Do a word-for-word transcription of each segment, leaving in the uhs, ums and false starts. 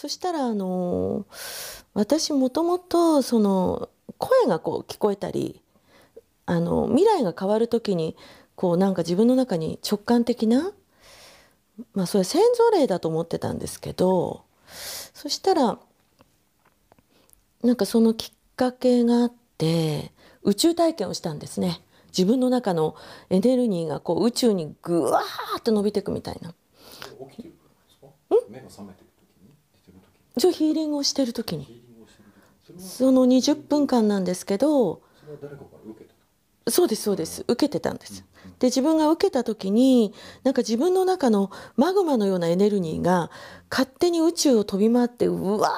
そしたらあの私もともとその声がこう聞こえたり、あの未来が変わる時にこうなんか自分の中に直感的な、まあそれは先祖霊だと思ってたんですけど、そしたらなんかそのきっかけがあって宇宙体験をしたんですね。自分の中のエネルギーがこう宇宙にぐわーっと伸びていくみたいな。起きてるからですか？目が覚めてる時に、寝てる時に。ヒーリングをしてる時に。そのにじゅっぷんかんなんですけど。それは誰かから受けてた？そうですそうです。受けてたんです。で自分が受けた時になんか自分の中のマグマのようなエネルギーが勝手に宇宙を飛び回ってうわ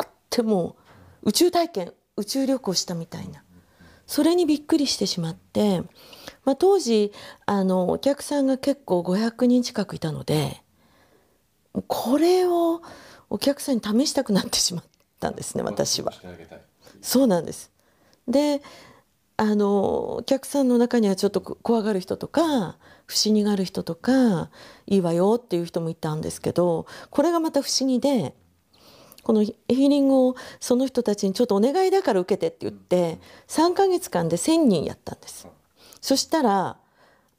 ーってもう宇宙体験、宇宙旅行したみたいな。それにびっくりしてしまって、まあ、当時あのお客さんが結構ごひゃくにん近くいたので、これをお客さんに試したくなってしまったんですね、私は。そうなんです。で、あのお客さんの中にはちょっと怖がる人とか不思議がある人とかいいわよっていう人もいたんですけど、これがまた不思議で。このヒーリングをその人たちにちょっとお願いだから受けてって言ってさんかげつかんでせんにんやったんです。そしたら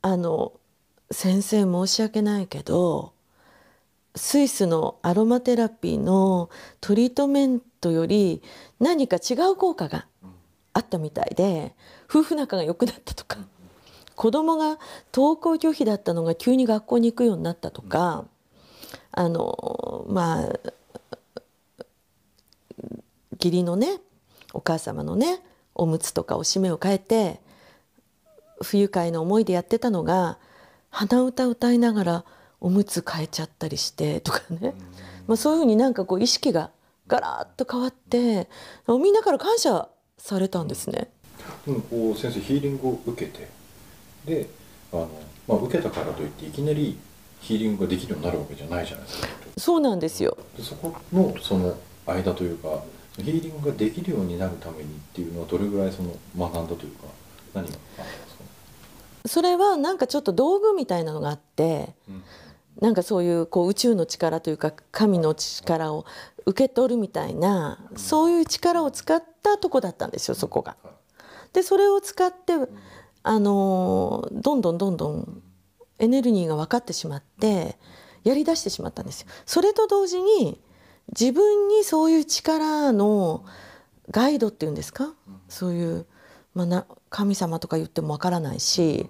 あの「先生申し訳ないけどスイスのアロマテラピーのトリートメントより何か違う効果があったみたいで、夫婦仲が良くなった」とか「子供が登校拒否だったのが急に学校に行くようになった」とか、あのまあ義理のねお母様のねおむつとかおしめを変えて不愉快な思いでやってたのが鼻歌歌いながらおむつ変えちゃったりしてとかね、まあ、そういうふうになんかこう意識がガラッと変わってみんなから感謝されたんですね。でもこう先生ヒーリングを受けてであの、まあ、受けたからといっていきなりヒーリングができるようになるわけじゃないじゃないですか。そうなんですよ。でそこのその間というかヒーリングができるようになるためにっていうのはどれぐらいその学んだというか何があったんですか？それはなんかちょっと道具みたいなのがあって、うん、なんかそういうこう宇宙の力というか神の力を受け取るみたいな、うん、そういう力を使ったとこだったんですよ、そこが。うん、でそれを使って、うん、あのどんどんどんどんエネルギーが分かってしまってやりだしてしまったんですよ。それと同時に自分にそういう力のガイドっていうんですか、そういう、まあ、な神様とか言ってもわからないし、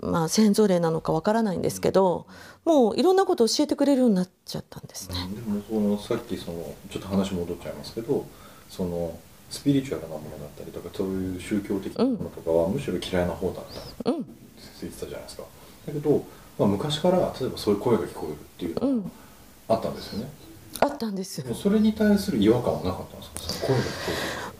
まあ、先祖霊なのかわからないんですけど、もういろんなことを教えてくれるようになっちゃったんですね。でもそのさっきそのちょっと話戻っちゃいますけど、そのスピリチュアルなものだったりとかそういう宗教的なものとかはむしろ嫌いな方だったって言ってたじゃないですか。だけど、まあ、昔から例えばそういう声が聞こえるっていうのがあったんですよね。あったんですよ。それに対する違和感はなかったんですか？声が聞こ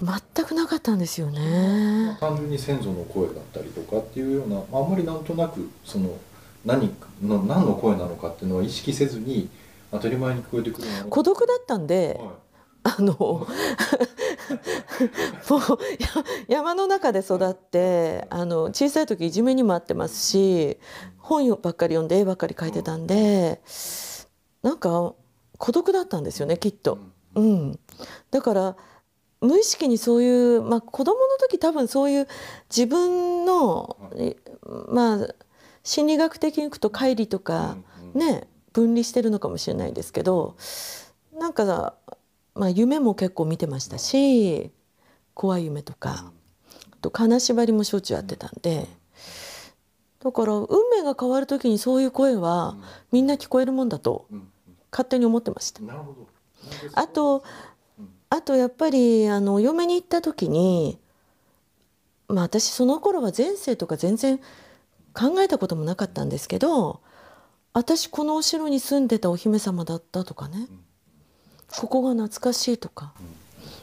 える。全くなかったんですよね。単純に先祖の声だったりとかっていうような、あんまりなんとなくその何の何の声なのかっていうのは意識せずに当たり前に聞こえてくる。孤独だったんで、はい、あのもう山の中で育って、あの小さい時いじめにもあってますし、本ばっかり読んで絵ばっかり描いてたんで、なんか。孤独だったんですよね、きっと。うん、だから無意識にそういう、まあ、子どもの時多分そういう自分の、まあ、心理学的にいくと乖離とか、ね、分離してるのかもしれないですけど、なんか、まあ、夢も結構見てましたし、怖い夢とかあと金縛りもしょっちゅうやってたんで、だから運命が変わる時にそういう声はみんな聞こえるもんだと。勝手に思ってました。あと、あとやっぱりあのお嫁に行った時に、まあ、私その頃は前世とか全然考えたこともなかったんですけど、私このお城に住んでたお姫様だったとかね、うん、ここが懐かしいとか、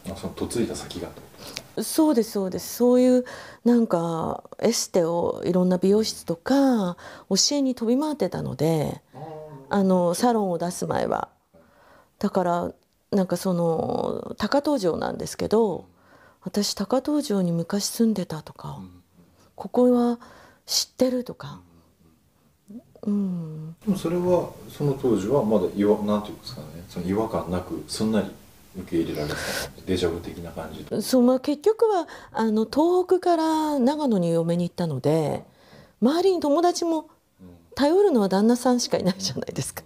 うん、あ、その嫁いだ先がってことですか？そうですそうです。そういうなんかエステをいろんな美容室とか教えに飛び回ってたので。あのサロンを出す前はだからなんかその高遠城なんですけど、私高遠城に昔住んでたとか、ここは知ってるとか、うん、でもそれはその当時はまだ違和なんていうんですかね、その違和感なくすんなり受け入れられたデジャブ的な感じ。そう、まあ、結局はあの東北から長野に嫁に行ったので、周りに友達も頼るのは旦那さんしかいないじゃないですか。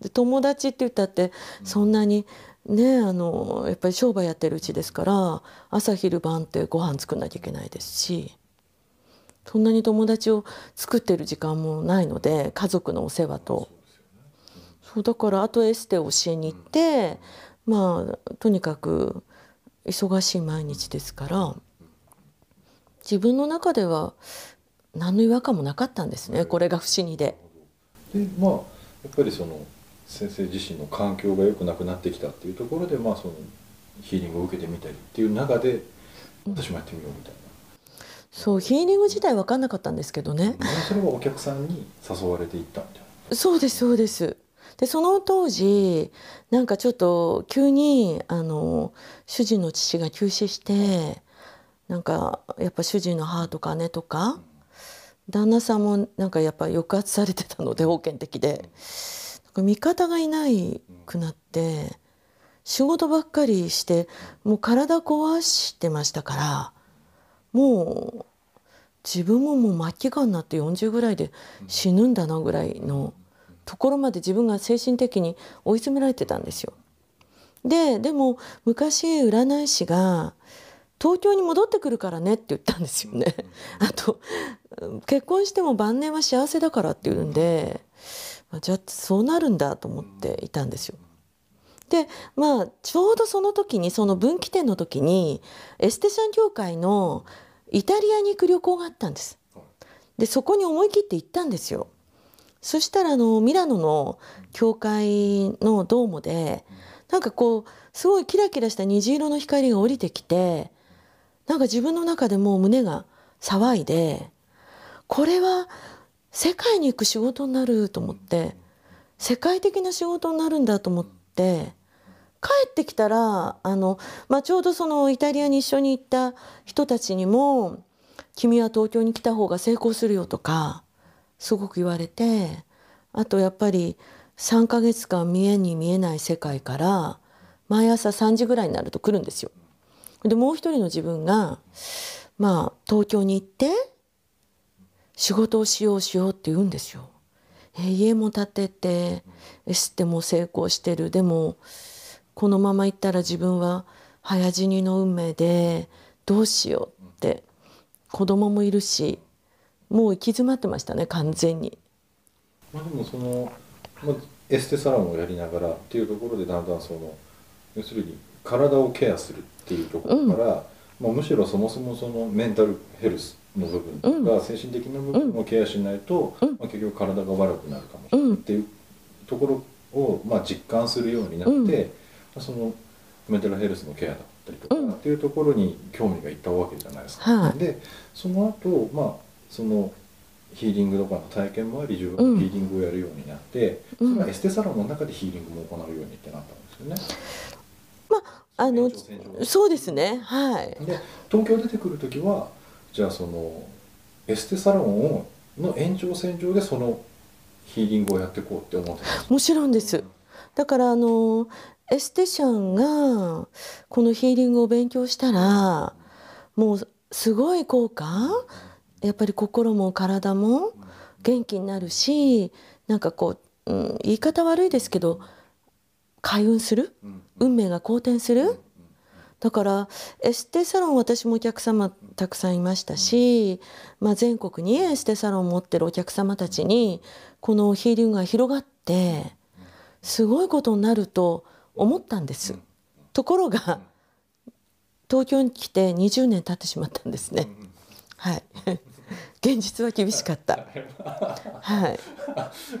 で友達って言ったってそんなにね、あのやっぱり商売やってるうちですから、朝昼晩ってご飯作んなきゃいけないですし、そんなに友達を作ってる時間もないので、家族のお世話と。そうだからあとエステを教えに行って、まあとにかく忙しい毎日ですから、自分の中では何の違和感もなかったんですね。これが不思議で。で、まあやっぱりその先生自身の環境が良くなくなってきたっていうところで、まあそのヒーリングを受けてみたりっていう中で、私もやってみようみたいな。そう、ヒーリング自体分かんなかったんですけどね。それはお客さんに誘われていったみたいな。そうですそうです。でその当時なんかちょっと急にあの主人の父が急死して、なんかやっぱ主人の母とか姉とか旦那さんもなんかやっぱ抑圧されてたので、封建的で、なんか味方がいないくなって、仕事ばっかりしてもう体壊してましたから、もう自分ももう末期がんになってよんじゅうぐらいで死ぬんだなぐらいのところまで自分が精神的に追い詰められてたんですよ。ででも昔占い師が「東京に戻ってくるからね」って言ったんですよね。あと「結婚しても晩年は幸せだから」って言うんで、じゃあそうなるんだと思っていたんですよ。でまあ、ちょうどその時に、その分岐点の時にエステさん協会のイタリアに行く旅行があったんです。でそこに思い切って行ったんですよ。そしたらあのミラノの教会のドームで、なんかこうすごいキラキラした虹色の光が降りてきて、なんか自分の中でもう胸が騒いで、これは世界に行く仕事になると思って、世界的な仕事になるんだと思って、帰ってきたらあの、まあ、ちょうどそのイタリアに一緒に行った人たちにも「君は東京に来た方が成功するよ」とかすごく言われて、あとやっぱりさんかげつかん見えに見えない世界から毎朝さんじぐらいになると来るんですよ。でもう一人の自分が、まあ、東京に行って仕事をしようしようって言うんですよ。え家も建ててエステも成功してる、でもこのまま行ったら自分は早死にの運命でどうしようって、子供もいるし、もう行き詰まってましたね、完全に。まあでもその、まあ、エステサロンをやりながらっていうところで、だんだんその要するに体をケアするっていうところから、うん、まあむしろそもそもそのメンタルヘルスの部分が、うん、精神的な部分をケアしないと、うん、まあ結局体が悪くなるかもしれないっていうところを、まあ、実感するようになって。うん、そのメンタルヘルスのケアだったりとかっていうところに興味がいったわけじゃないですか。うん、でその後、まあそのヒーリングとかの体験もあり、自分のヒーリングをやるようになって、うん、それはエステサロンの中でヒーリングも行うようにってなったんですよね。まああのそうですね、はい。で東京出てくる時はじゃあそのエステサロンの延長線上でそのヒーリングをやっていこうって思ってたんですか？もちろんです。だからあのエステシャンがこのヒーリングを勉強したら、もうすごい効果、やっぱり心も体も元気になるし、なんかこう、うん、言い方悪いですけど開運する、運命が好転する。だからエステサロン、私もお客様たくさんいましたし、まあ、全国にエステサロンを持ってるお客様たちにこのヒーリングが広がってすごいことになると思ったんです。ところが東京に来てにじゅうねん経ってしまったんですね。はい。現実は厳しかった。はい。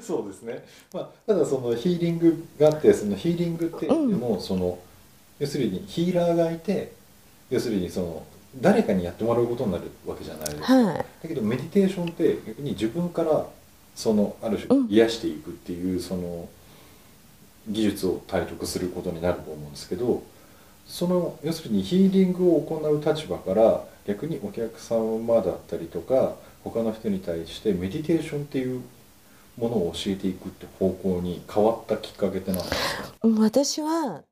そうですね。まあただそのヒーリングがあって、そのヒーリングってでもその、うん、要するにヒーラーがいて、要するにその誰かにやってもらうことになるわけじゃないですか。はい、だけどメディテーションって逆に自分からそのある種癒していくっていう、うん、その技術を体得することになると思うんですけど、その要するにヒーリングを行う立場から逆にお客様だったりとか他の人に対してメディテーションっていうものを教えていくって方向に変わったきっかけって何ですか？私は